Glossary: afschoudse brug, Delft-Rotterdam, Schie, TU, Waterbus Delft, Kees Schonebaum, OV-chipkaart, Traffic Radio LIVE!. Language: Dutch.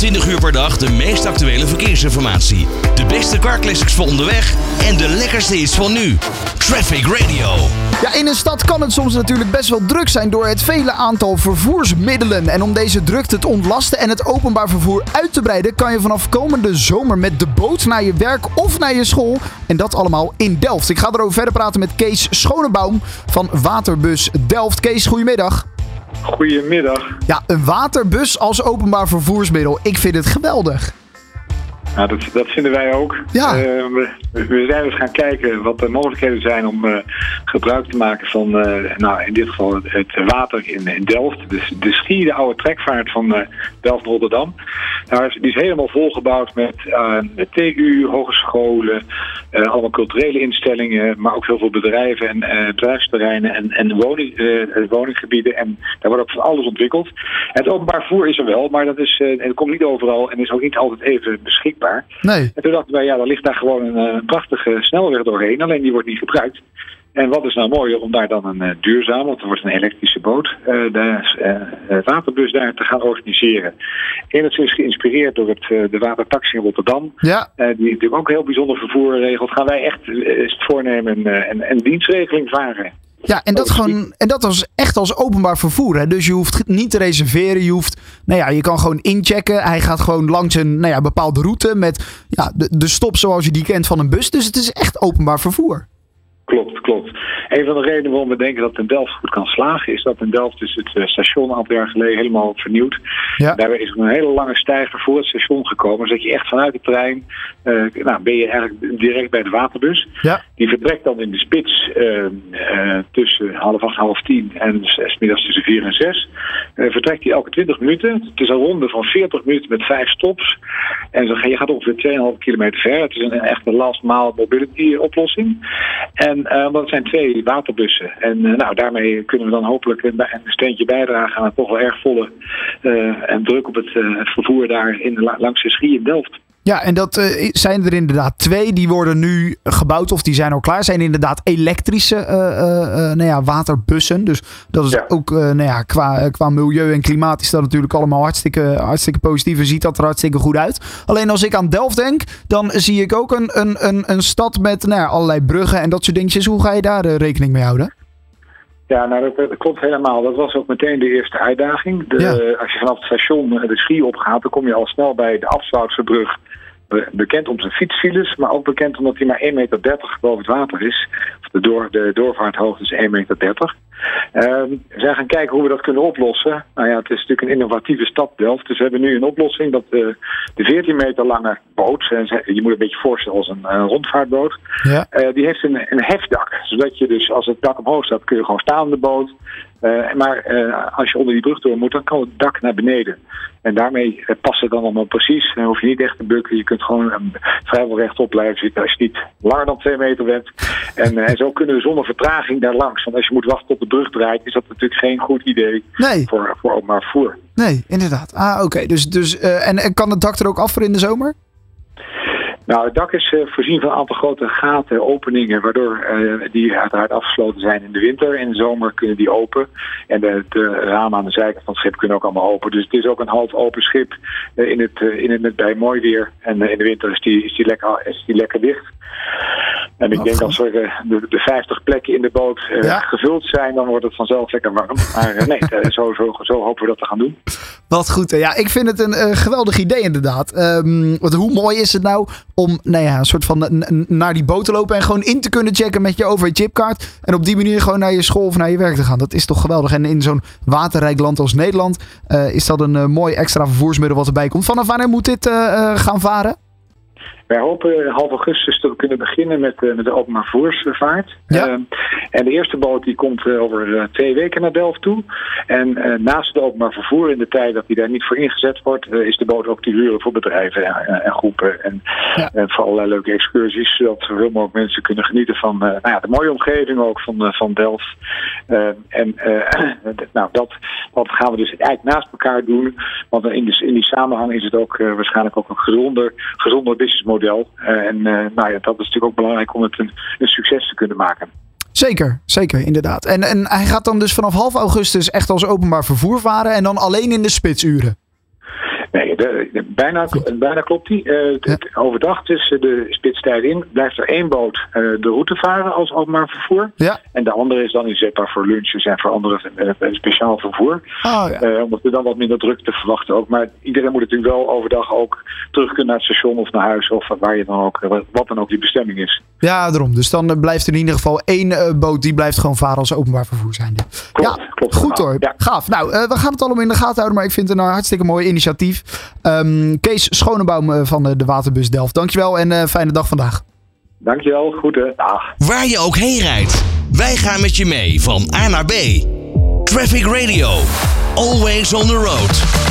24 uur per dag de meest actuele verkeersinformatie. De beste carclassics voor onderweg en de lekkerste hits van nu. Traffic Radio. Ja, in een stad kan het soms natuurlijk best wel druk zijn door het vele aantal vervoersmiddelen. En om deze drukte te ontlasten en het openbaar vervoer uit te breiden, kan je vanaf komende zomer met de boot naar je werk of naar je school. En dat allemaal in Delft. Ik ga erover verder praten met Kees Schonebaum van Waterbus Delft. Kees, goedemiddag. Goedemiddag. Ja, een waterbus als openbaar vervoersmiddel. Ik vind het geweldig. Nou, dat vinden wij ook. Ja. We zijn dus gaan kijken wat de mogelijkheden zijn om gebruik te maken van, in dit geval het water in Delft. Dus de Schie, de oude trekvaart van Delft-Rotterdam. Nou, die is helemaal volgebouwd met TU, hogescholen, allemaal culturele instellingen, maar ook heel veel bedrijven en bedrijfsterreinen en woninggebieden. En daar wordt ook van alles ontwikkeld. En het openbaar vervoer is er wel, maar dat komt niet overal en is ook niet altijd even beschikbaar. Nee. En toen dachten wij, er ligt daar gewoon een prachtige snelweg doorheen, alleen die wordt niet gebruikt. En wat is nou mooier om daar dan een duurzame, want er wordt een elektrische boot, waterbus daar te gaan organiseren. Enigszins geïnspireerd door de watertaxi in Rotterdam. Ja. Die natuurlijk ook een heel bijzonder vervoer regelt. Gaan wij echt het voornemen en dienstregeling varen. Ja, en dat was echt als openbaar vervoer. Hè? Dus je hoeft niet te reserveren. Je kan gewoon inchecken. Hij gaat gewoon langs een bepaalde route met de stop zoals je die kent van een bus. Dus het is echt openbaar vervoer. Klopt. Een van de redenen waarom we denken dat het in Delft goed kan slagen, is dat in Delft is het station een aantal jaar geleden helemaal vernieuwd. Ja. Daarbij is er een hele lange stijger voor het station gekomen, zodat je echt vanuit de trein ben je eigenlijk direct bij de waterbus. Ja. Die vertrekt dan in de spits tussen 7:30, 9:30 en 's middags tussen 4 en 6. Vertrekt die elke 20 minuten. Het is een ronde van 40 minuten met 5 stops. En je gaat ongeveer 2,5 kilometer ver. Het is een echte last mile mobility oplossing. En dat zijn 2 waterbussen. En daarmee kunnen we dan hopelijk een steentje bijdragen aan het toch wel erg volle en druk op het vervoer daar langs de Schie in Delft. Ja, en dat zijn er inderdaad 2. Die worden nu gebouwd of die zijn al klaar. Zijn inderdaad elektrische waterbussen. Dus dat is ook qua milieu en klimaat is dat natuurlijk allemaal hartstikke positief. En ziet dat er hartstikke goed uit. Alleen als ik aan Delft denk, dan zie ik ook een stad met allerlei bruggen en dat soort dingetjes. Hoe ga je daar rekening mee houden? Ja, dat klopt helemaal. Dat was ook meteen de eerste uitdaging. Als je vanaf het station de Schie opgaat, dan kom je al snel bij de Afschoudse brug. Bekend om zijn fietsfiles, maar ook bekend omdat hij maar 1,30 meter boven het water is. De doorvaarthoogte is 1,30 meter. We zijn gaan kijken hoe we dat kunnen oplossen. Het is natuurlijk een innovatieve stad Delft. Dus we hebben nu een oplossing dat de 14 meter lange boot, je moet een beetje voorstellen als een rondvaartboot, die heeft een hefdak. Zodat je dus als het dak omhoog staat, kun je gewoon staan op de boot. Maar als je onder die brug door moet, dan kan het dak naar beneden. En daarmee past het dan allemaal precies. Dan hoef je niet echt te bukken. Je kunt gewoon vrijwel rechtop blijven zitten als je niet langer dan 2 meter bent. En zo kunnen we zonder vertraging daar langs. Want als je moet wachten tot de brug draait, is dat natuurlijk geen goed idee voor openbaar vervoer. Nee, inderdaad. Oké. Dus kan het dak er ook af voor in de zomer? Nou, het dak is voorzien van een aantal grote gaten, openingen, waardoor die uiteraard afgesloten zijn in de winter. In de zomer kunnen die open. En de ramen aan de zijkant van het schip kunnen ook allemaal open. Dus het is ook een half open schip bij mooi weer. En in de winter is die lekker dicht. En ik denk dat als de 50 plekken in de boot gevuld zijn, dan wordt het vanzelf lekker warm. Maar zo hopen we dat te gaan doen. Wat goed. Ja, ik vind het een geweldig idee inderdaad. Want hoe mooi is het nou om een soort van naar die boot te lopen en gewoon in te kunnen checken met je OV-chipkaart. En op die manier gewoon naar je school of naar je werk te gaan. Dat is toch geweldig. En in zo'n waterrijk land als Nederland is dat een mooi extra vervoersmiddel wat erbij komt. Vanaf wanneer moet dit gaan varen? Wij hopen half augustus te kunnen beginnen met de openbaar vervoersvaart. Ja. En de eerste boot die komt over 2 weken naar Delft toe. En naast het openbaar vervoer, in de tijd dat die daar niet voor ingezet wordt, is de boot ook te huren voor bedrijven en groepen. En voor allerlei leuke excursies, zodat zoveel mogelijk mensen kunnen genieten van de mooie omgeving ook van Delft. Dat gaan we dus eigenlijk naast elkaar doen. Want in die samenhang is het ook waarschijnlijk ook een gezonder businessmodel. Dat is natuurlijk ook belangrijk om het een succes te kunnen maken. Zeker, inderdaad. En hij gaat dan dus vanaf half augustus echt als openbaar vervoer varen en dan alleen in de spitsuren? Nee, bijna klopt die. Overdag tussen de spitstijd in blijft er één boot de route varen als openbaar vervoer. Ja. En de andere is dan inzetbaar voor lunches en voor andere speciaal vervoer. Oh, ja. Omdat we dan wat minder druk te verwachten ook. Maar iedereen moet natuurlijk wel overdag ook terug kunnen naar het station of naar huis. Of waar je dan ook, wat dan ook die bestemming is. Ja, daarom. Dus dan blijft er in ieder geval één boot die blijft gewoon varen als openbaar vervoer zijnde. Klopt, ja, klopt. Goed hoor. Ja. Gaaf. Nou, we gaan het allemaal in de gaten houden. Maar ik vind het een hartstikke mooi initiatief. Kees Schonebaum van de Waterbus Delft. Dankjewel en fijne dag vandaag. Dankjewel, goede dag. Waar je ook heen rijdt, wij gaan met je mee van A naar B. Traffic Radio, always on the road.